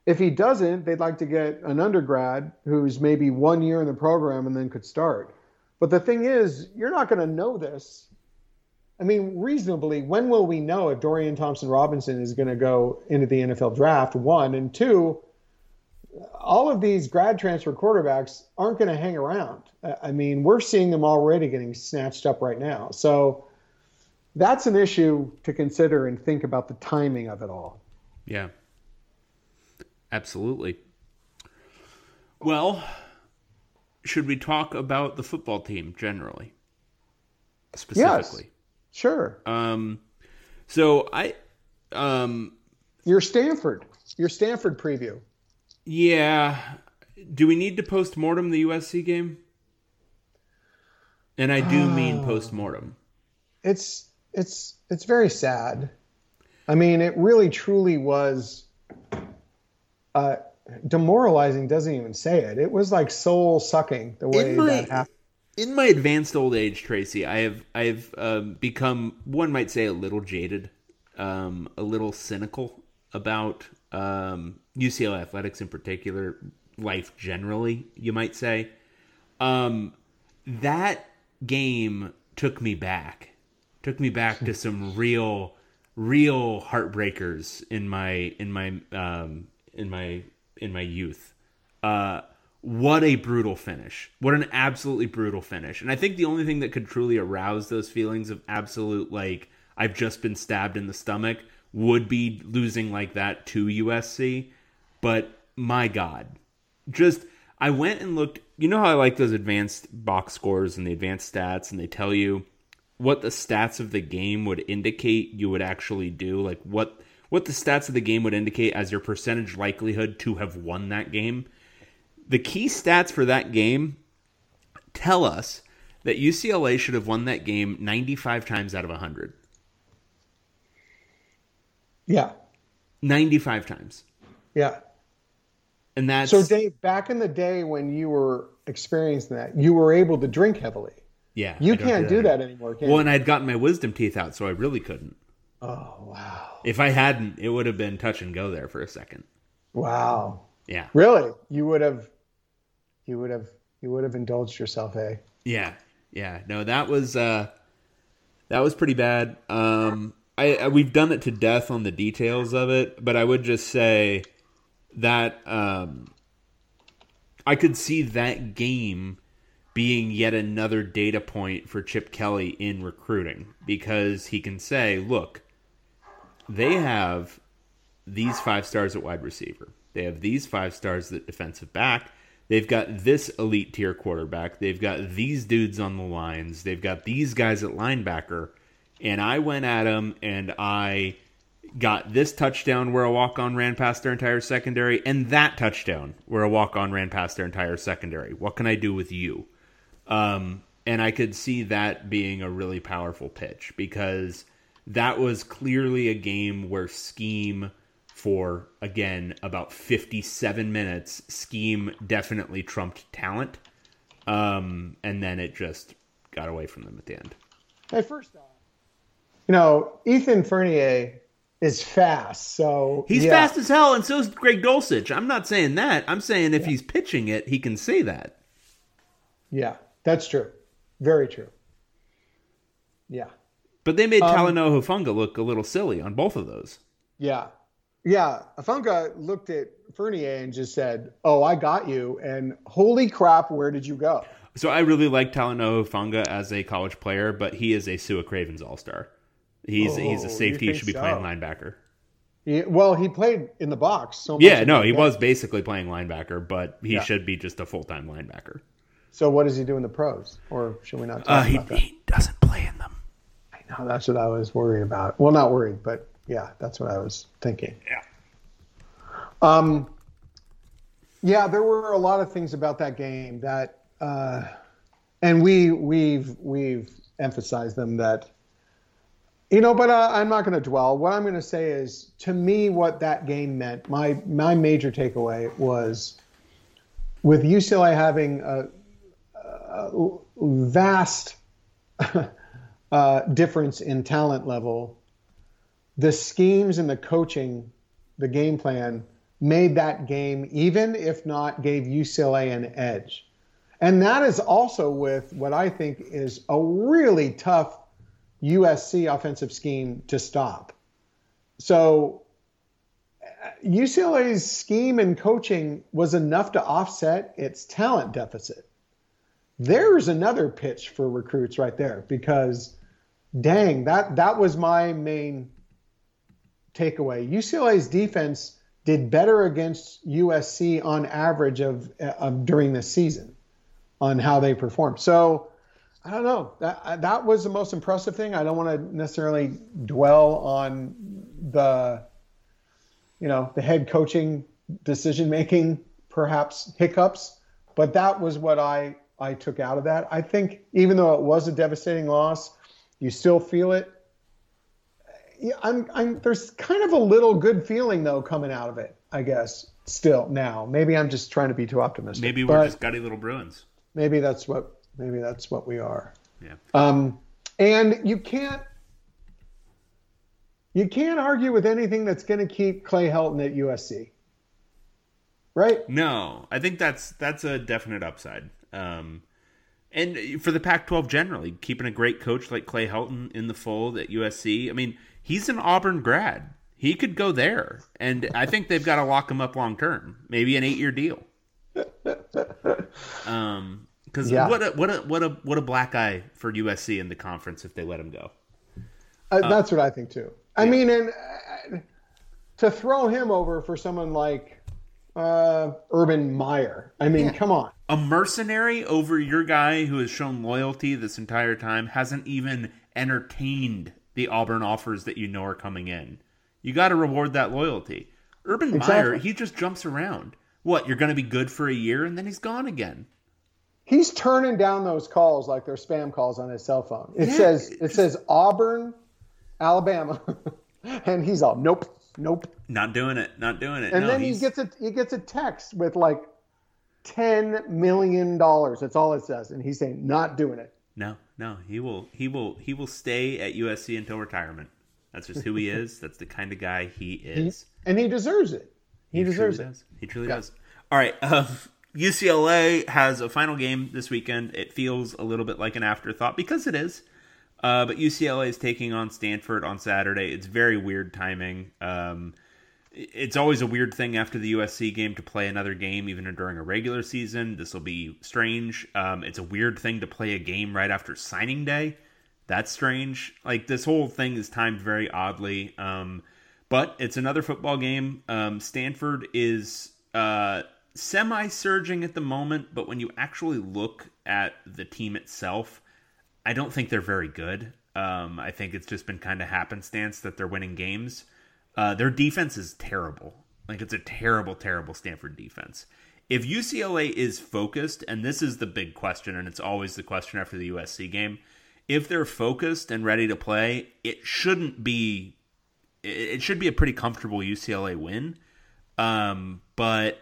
If he doesn't, they'd like to get an undergrad who's maybe 1 year in the program and then could start. But the thing is, you're not going to know this. I mean, reasonably, when will we know if Dorian Thompson-Robinson is going to go into the NFL draft, one? And two, all of these grad transfer quarterbacks aren't going to hang around. I mean, we're seeing them already getting snatched up right now. So that's an issue to consider and think about the timing of it all. Yeah, absolutely. Well, should we talk about the football team generally? Specifically? Yes, sure. Your Stanford preview. Yeah. Do we need to post-mortem the USC game? And I do mean post-mortem. It's very sad. I mean, it really truly was demoralizing doesn't even say it. It was like soul-sucking the way that happened. In my advanced old age, Tracy, I've become, one might say, a little jaded, a little cynical about UCLA athletics in particular, life generally, you might say. That game took me back to some real heartbreakers in my youth. What a brutal finish. What an absolutely brutal finish. And I think the only thing that could truly arouse those feelings of absolute, like, I've just been stabbed in the stomach, would be losing like that to USC. But my God, just, I went and looked, you know how I like those advanced box scores and the advanced stats, and they tell you what the stats of the game would indicate you would actually do, like what the stats of the game would indicate as your percentage likelihood to have won that game. The key stats for that game tell us that UCLA should have won that game 95 times out of 100. Yeah. 95 times. Yeah. And that's... So, Dave, back in the day when you were experiencing that, you were able to drink heavily. Yeah. You can't do that anymore, can you? Well, and I'd gotten my wisdom teeth out, so I really couldn't. Oh, wow. If I hadn't, it would have been touch and go there for a second. Wow. Yeah. Really? You would have indulged yourself, eh? Yeah. Yeah. No, that was pretty bad. We've done it to death on the details of it, but I would just say that I could see that game being yet another data point for Chip Kelly in recruiting, because he can say, look, they have these 5 stars at wide receiver. They have these 5 stars at defensive back. They've got this elite tier quarterback. They've got these dudes on the lines. They've got these guys at linebacker. And I went at them and I got this touchdown where a walk-on ran past their entire secondary and that touchdown where a walk-on ran past their entire secondary. What can I do with you? And I could see that being a really powerful pitch, because that was clearly a game where scheme for, again, about 57 minutes, scheme definitely trumped talent. And then it just got away from them at the end. Hey, first off, Ethan Fournier is fast, so... He's fast as hell, and so is Greg Dulcich. I'm not saying that. I'm saying if he's pitching it, he can say that. Yeah, that's true. Very true. Yeah. But they made Talanoa Hufanga look a little silly on both of those. Yeah. Yeah. Hufanga looked at Fournier and just said, oh, I got you. And holy crap, where did you go? So I really like Talanoa Hufanga as a college player, but he is a Sua Cravens all-star. He's a safety. He should be playing linebacker. He played in the box. So much he was basically playing linebacker, but he should be just a full-time linebacker. So what does he do in the pros? Or should we not talk about that? He doesn't play in them. I know. That's what I was worried about. Well, not worried, but that's what I was thinking. Yeah. There were a lot of things about that game that, and we've emphasized them that, but I'm not going to dwell. What I'm going to say is, to me, what that game meant, my major takeaway was, with UCLA having a vast difference in talent level, the schemes and the coaching, the game plan, made that game even, if not gave UCLA an edge. And that is also with what I think is a really tough USC offensive scheme to stop. So UCLA's scheme and coaching was enough to offset its talent deficit. There's another pitch for recruits right there, because dang, that was my main takeaway. UCLA's defense did better against USC on average of during the season on how they performed. So I don't know. That was the most impressive thing. I don't want to necessarily dwell on the the head coaching, decision-making, perhaps hiccups. But that was what I took out of that. I think even though it was a devastating loss, you still feel it. Yeah, there's kind of a little good feeling, though, coming out of it, I guess, still now. Maybe I'm just trying to be too optimistic. Maybe we're just gutty little Bruins. Maybe that's what we are. Yeah. And you can't argue with anything that's going to keep Clay Helton at USC, right? No, I think that's a definite upside. And for the Pac-12 generally, keeping a great coach like Clay Helton in the fold at USC. I mean, he's an Auburn grad. He could go there. And I think they've got to lock him up long term, maybe an 8-year deal. Because what a black eye for USC in the conference if they let him go. That's what I think too. I mean, and to throw him over for someone like Urban Meyer. I mean, come on. A mercenary over your guy who has shown loyalty this entire time, hasn't even entertained the Auburn offers that are coming in. You got to reward that loyalty. Urban Meyer, he just jumps around. What, you're going to be good for a year and then he's gone again. He's turning down those calls like they're spam calls on his cell phone. It says Auburn, Alabama, and he's all nope, not doing it. And no, then he gets a text with like $10 million. That's all it says, and he's saying not doing it. No, No, he will stay at USC until retirement. That's just who he is. That's the kind of guy he is. And he deserves it. He deserves it. He truly does. All right. UCLA has a final game this weekend. It feels a little bit like an afterthought because it is. But UCLA is taking on Stanford on Saturday. It's very weird timing. It's always a weird thing after the USC game to play another game, even during a regular season. This will be strange. It's a weird thing to play a game right after signing day. That's strange. Like, this whole thing is timed very oddly. But it's another football game. Stanford is semi-surging at the moment, but when you actually look at the team itself, I don't think they're very good. I think it's just been kind of happenstance that they're winning games. Their defense is terrible. Like, it's a terrible, terrible Stanford defense. If UCLA is focused, and this is the big question, and it's always the question after the USC game, if they're focused and ready to play, it should be a pretty comfortable UCLA win. But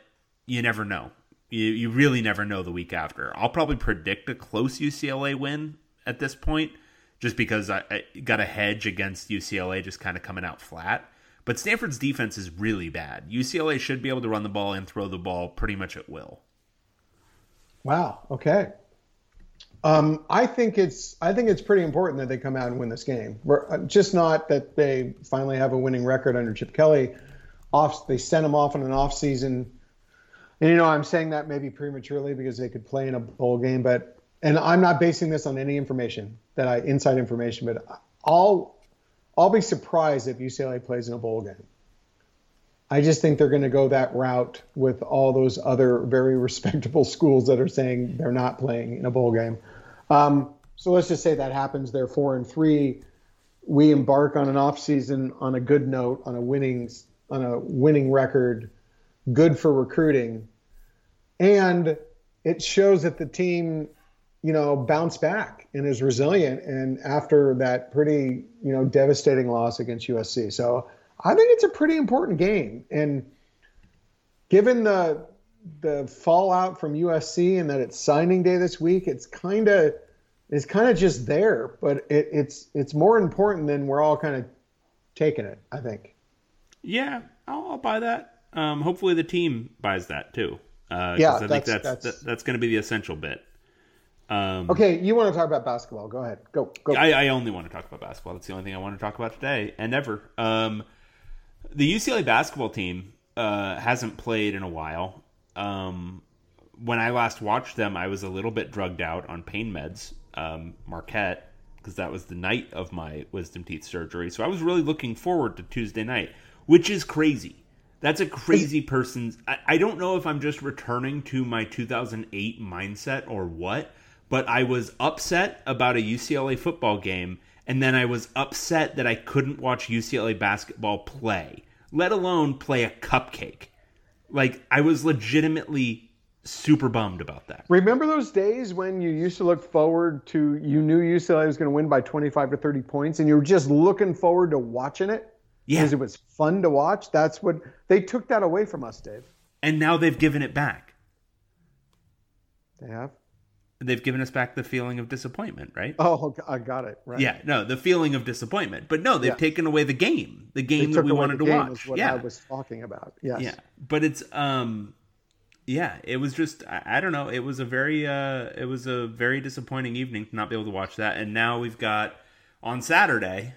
you never know. You really never know the week after. I'll probably predict a close UCLA win at this point, just because I got a hedge against UCLA just kind of coming out flat. But Stanford's defense is really bad. UCLA should be able to run the ball and throw the ball pretty much at will. Wow. Okay. I think it's pretty important that they come out and win this game. Just not that they finally have a winning record under Chip Kelly. They sent him off in an off season, and I'm saying that maybe prematurely because they could play in a bowl game. But and I'm not basing this on any information inside information, but I'll be surprised if UCLA plays in a bowl game. I just think they're going to go that route with all those other very respectable schools that are saying they're not playing in a bowl game. So let's just say that happens. They're 4-3. We embark on an off season on a good note, on a winning record, good for recruiting, and it shows that the team, bounced back and is resilient. And after that pretty, devastating loss against USC, so. I think it's a pretty important game, and given the fallout from USC and that it's signing day this week, it's kind of just there, but it's more important than we're all kind of taking it, I think. Yeah, I'll buy that. Hopefully the team buys that too. Yeah, I think that's going to be the essential bit. Okay, you want to talk about basketball? Go ahead. Go. I only want to talk about basketball. That's the only thing I want to talk about today and ever. The UCLA basketball team hasn't played in a while. When I last watched them, I was a little bit drugged out on pain meds, Marquette, because that was the night of my wisdom teeth surgery. So I was really looking forward to Tuesday night, which is crazy. That's a crazy person's... I don't know if I'm just returning to my 2008 mindset or what, but I was upset about a UCLA football game, and then I was upset that I couldn't watch UCLA basketball play, let alone play a cupcake. Like, I was legitimately super bummed about that. Remember those days when you used to look forward to, you knew UCLA was going to win by 25 to 30 points, and you were just looking forward to watching it? Yeah. Because it was fun to watch. That's what they took that away from us, Dave. And now they've given it back. They have? They've given us back the feeling of disappointment, right? Oh, I got it. Right. Yeah, no, the feeling of disappointment. But no, they've taken away the game. The game that we wanted to watch. Is what I was talking about. Yes. Yeah. But it's it was just I don't know, it was a very disappointing evening to not be able to watch that. And now we've got on Saturday,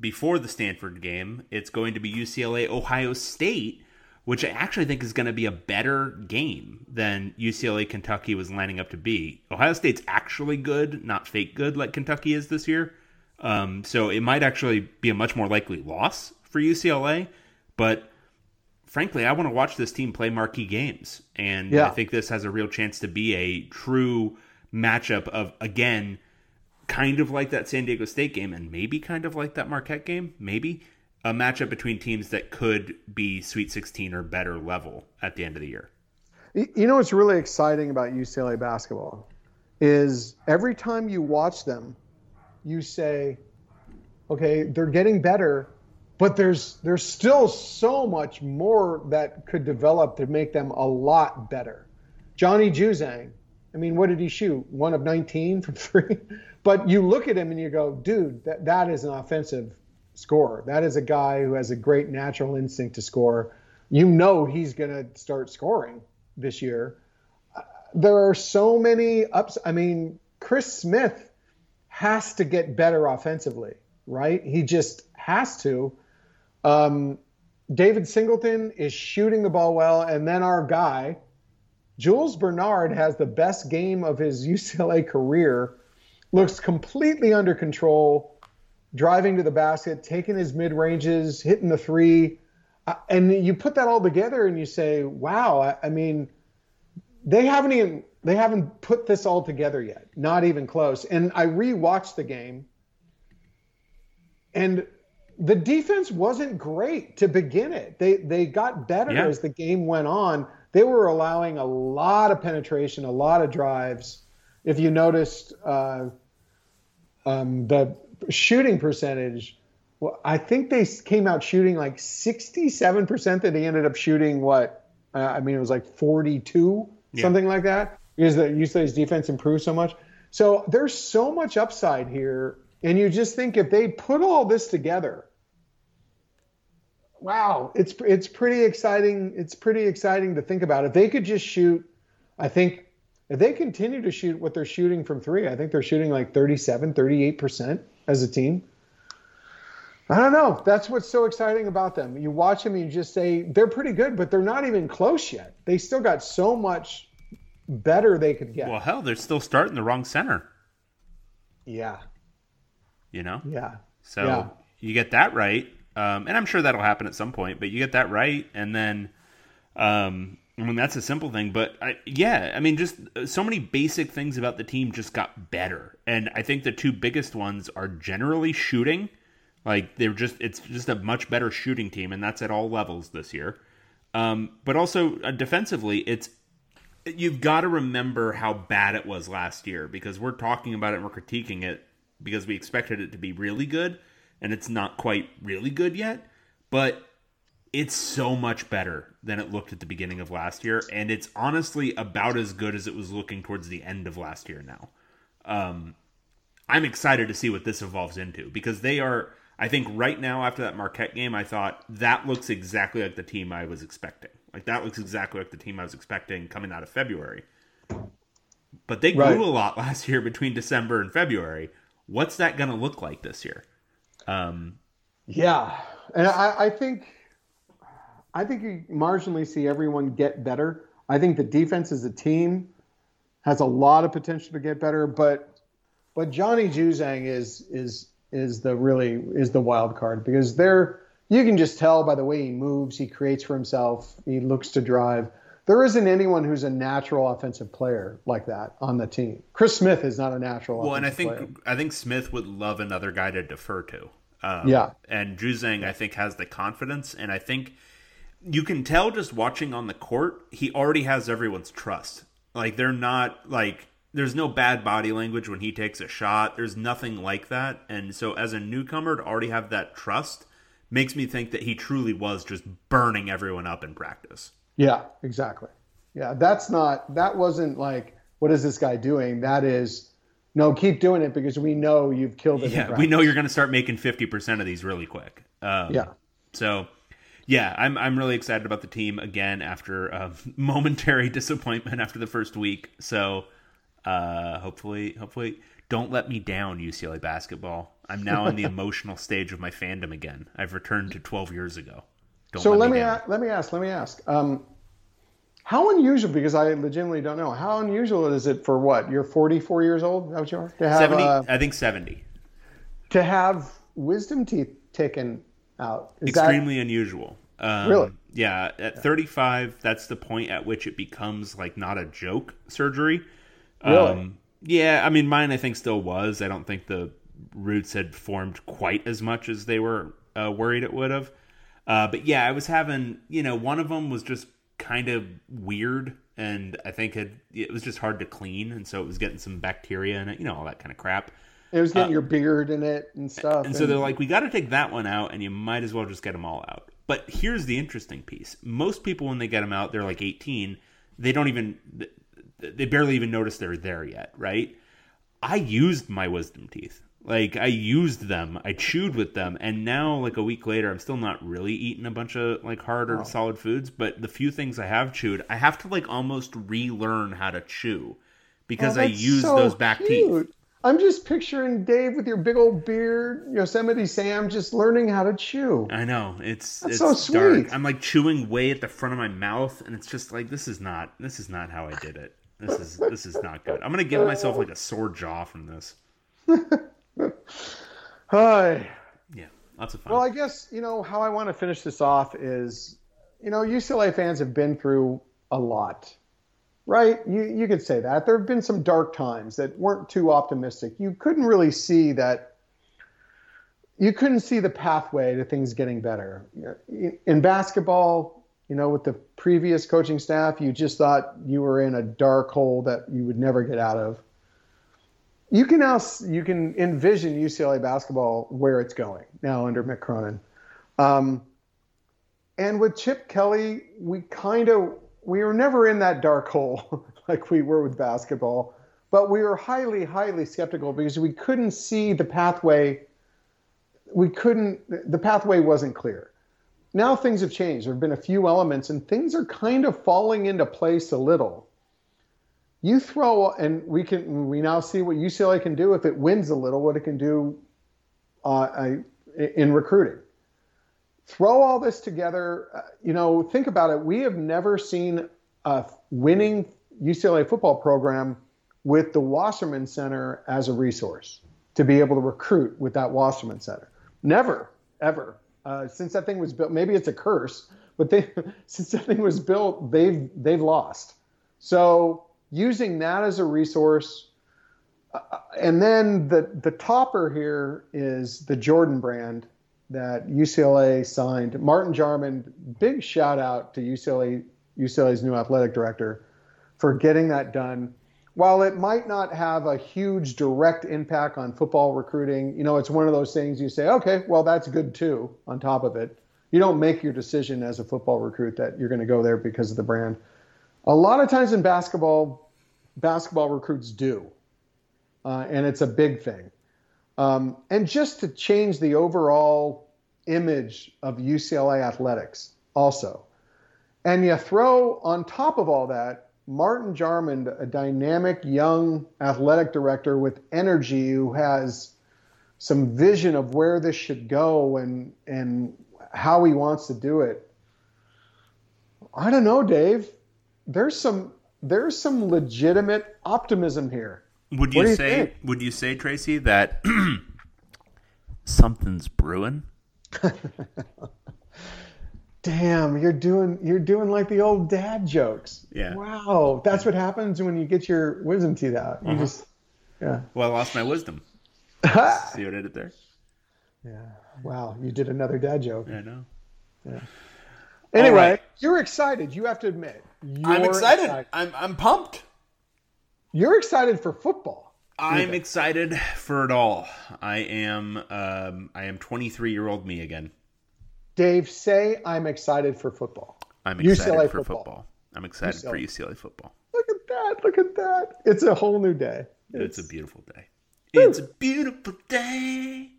before the Stanford game, it's going to be UCLA Ohio State, which I actually think is going to be a better game than UCLA Kentucky was lining up to be. Ohio State's actually good, not fake good like Kentucky is this year. So it might actually be a much more likely loss for UCLA. But frankly, I want to watch this team play marquee games. And I think this has a real chance to be a true matchup of, again, kind of like that San Diego State game and maybe kind of like that Marquette game, maybe a matchup between teams that could be Sweet 16 or better level at the end of the year. You know what's really exciting about UCLA basketball is every time you watch them, you say, okay, they're getting better, but there's still so much more that could develop to make them a lot better. Johnny Juzang I mean, what did he shoot? 1 of 19 from three. But you look at him and you go, dude, that is an offensive scorer. That is a guy who has a great natural instinct to score. You know he's going to start scoring this year. There are so many ups. I mean, Chris Smith has to get better offensively, right? He just has to. David Singleton is shooting the ball well. And then our guy, Jules Bernard, has the best game of his UCLA career, looks completely under control, driving to the basket, taking his mid-ranges, hitting the three. And you put that all together and you say, wow, I mean, they haven't put this all together yet, not even close. And I rewatched the game, and the defense wasn't great to begin it. They got better as the game went on. They were allowing a lot of penetration, a lot of drives. If you noticed the shooting percentage, well, I think they came out shooting like 67%, that they ended up shooting what? It was like 42, something like that, because the UCLA's defense improved so much. So there's so much upside here, and you just think if they put all this together, wow, it's pretty exciting. It's pretty exciting to think about. If they could just shoot, I think if they continue to shoot what they're shooting from three, I think they're shooting like 37, 38% as a team. I don't know. That's what's so exciting about them. You watch them and you just say, they're pretty good, but they're not even close yet. They still got so much better they could get. Well, hell, they're still starting the wrong center. Yeah. You know? Yeah. So you get that right. And I'm sure that'll happen at some point, but you get that right. And then, that's a simple thing, but just so many basic things about the team just got better. And I think the two biggest ones are generally shooting. Like it's just a much better shooting team, and that's at all levels this year. But also defensively, you've got to remember how bad it was last year, because we're talking about it and we're critiquing it because we expected it to be really good. And it's not quite really good yet, but it's so much better than it looked at the beginning of last year. And it's honestly about as good as it was looking towards the end of last year now. I'm excited to see what this evolves into, because they are, I think right now after that Marquette game, I thought that looks exactly like the team I was expecting. Like that looks exactly like the team I was expecting coming out of February. But they grew a lot last year between December and February. What's that going to look like this year? And I think you marginally see everyone get better. I think the defense as a team has a lot of potential to get better, but Johnny Juzang is the wild card, because you can just tell by the way he moves, he creates for himself, he looks to drive. There isn't anyone who's a natural offensive player like that on the team. Chris Smith is not a natural offensive player. I think Smith would love another guy to defer to. And Juzang, I think, has the confidence. And I think you can tell just watching on the court, he already has everyone's trust. Like, they're not, like, there's no bad body language when he takes a shot. There's nothing like that. And so as a newcomer, to already have that trust makes me think that he truly was just burning everyone up in practice. Yeah, exactly. Yeah, that wasn't like, what is this guy doing? That is, no, keep doing it because we know you've killed it. Yeah, we know you're going to start making 50% of these really quick. So, I'm really excited about the team again after a momentary disappointment after the first week. So, hopefully, don't let me down, UCLA basketball. I'm now in the emotional stage of my fandom again. I've returned to 12 years ago. Let me ask. How unusual, because I legitimately don't know, how unusual is it for what? You're 44 years old? Is that what you are? To have, 70, I think 70. To have wisdom teeth taken out. Is extremely unusual. Really? Yeah. At 35, that's the point at which it becomes like not a joke surgery. Really? Mine I think still was. I don't think the roots had formed quite as much as they were worried it would have. I was having, one of them was just kind of weird, and I think it was just hard to clean, and so it was getting some bacteria in it, all that kind of crap. It was getting your beard in it and stuff. And so they're like, we got to take that one out, and you might as well just get them all out. But here's the interesting piece. Most people, when they get them out, they're like 18. They don't even they barely even notice they're there yet, right? I used my wisdom teeth. Like, I used them. I chewed with them. And now, like, a week later, I'm still not really eating a bunch of, like, hard or solid foods. But the few things I have chewed, I have to, like, almost relearn how to chew. Because I use those back teeth. I'm just picturing Dave with your big old beard, Yosemite Sam, just learning how to chew. I know. It's so sweet. Dark. I'm like chewing way at the front of my mouth, and it's just like, this is not how I did it. This is not good. I'm going to give myself like a sore jaw from this. Hi. Yeah, lots of fun. Well, I guess, how I want to finish this off is, UCLA fans have been through a lot. Right? You could say that. There have been some dark times that weren't too optimistic. You couldn't really see that. You couldn't see the pathway to things getting better. In basketball, with the previous coaching staff, you just thought you were in a dark hole that you would never get out of. You can envision UCLA basketball where it's going now under Mick Cronin. And with Chip Kelly, we were never in that dark hole like we were with basketball, but we were highly, highly skeptical because we couldn't see the pathway. The pathway wasn't clear. Now things have changed. There have been a few elements and things are kind of falling into place a little. And we now see what UCLA can do if it wins a little, what it can do in recruiting. Throw all this together, think about it. We have never seen a winning UCLA football program with the Wasserman Center as a resource to be able to recruit with that Wasserman Center. Never, ever. Since that thing was built, maybe it's a curse, but since that thing was built, they've lost. So using that as a resource, and then the topper here is the Jordan brand that UCLA signed. Martin Jarman, big shout out to UCLA's new athletic director for getting that done. While it might not have a huge direct impact on football recruiting, it's one of those things you say, okay, well, that's good too, on top of it. You don't make your decision as a football recruit that you're going to go there because of the brand. A lot of times in basketball recruits do, and it's a big thing. And just to change the overall image of UCLA athletics also. And you throw on top of all that, Martin Jarman, a dynamic, young athletic director with energy who has some vision of where this should go and how he wants to do it. I don't know, Dave. There's some legitimate optimism here. Would you say, Tracy, that something's brewing? Damn, you're doing like the old dad jokes. Yeah. Wow, that's what happens when you get your wisdom teeth out. You just, yeah. Well, I lost my wisdom. See what I did there? Yeah. Wow, you did another dad joke. I know. Yeah. Anyway, You're excited. You have to admit, I'm excited. I'm pumped. You're excited for football. I'm excited for it all. I am 23-year-old me again. Dave, say I'm excited for football. I'm excited UCLA for football. I'm excited for UCLA football. Look at that. Look at that. It's a whole new day. It's a beautiful day. Woo. It's a beautiful day.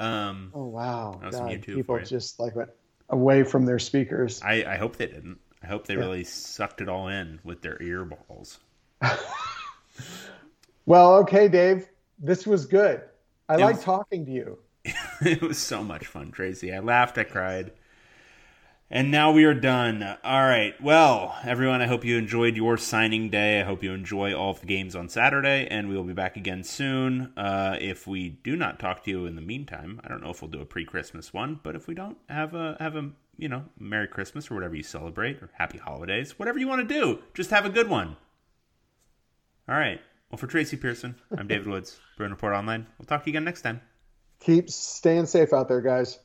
Oh, wow. That was some YouTube people for you. Just like went away from their speakers. I hope they didn't. I hope they really sucked it all in with their ear balls. Well, okay, Dave, this was good. I like talking to you. It was so much fun, Tracy. I laughed, I cried. And now we are done. All right. Well, everyone, I hope you enjoyed your signing day. I hope you enjoy all of the games on Saturday, and we will be back again soon. If we do not talk to you in the meantime, I don't know if we'll do a pre-Christmas one, but if we don't, have a Merry Christmas or whatever you celebrate, or Happy Holidays, whatever you want to do. Just have a good one. All right. Well, for Tracy Pearson, I'm David Woods, Bruin Report Online. We'll talk to you again next time. Keep staying safe out there, guys.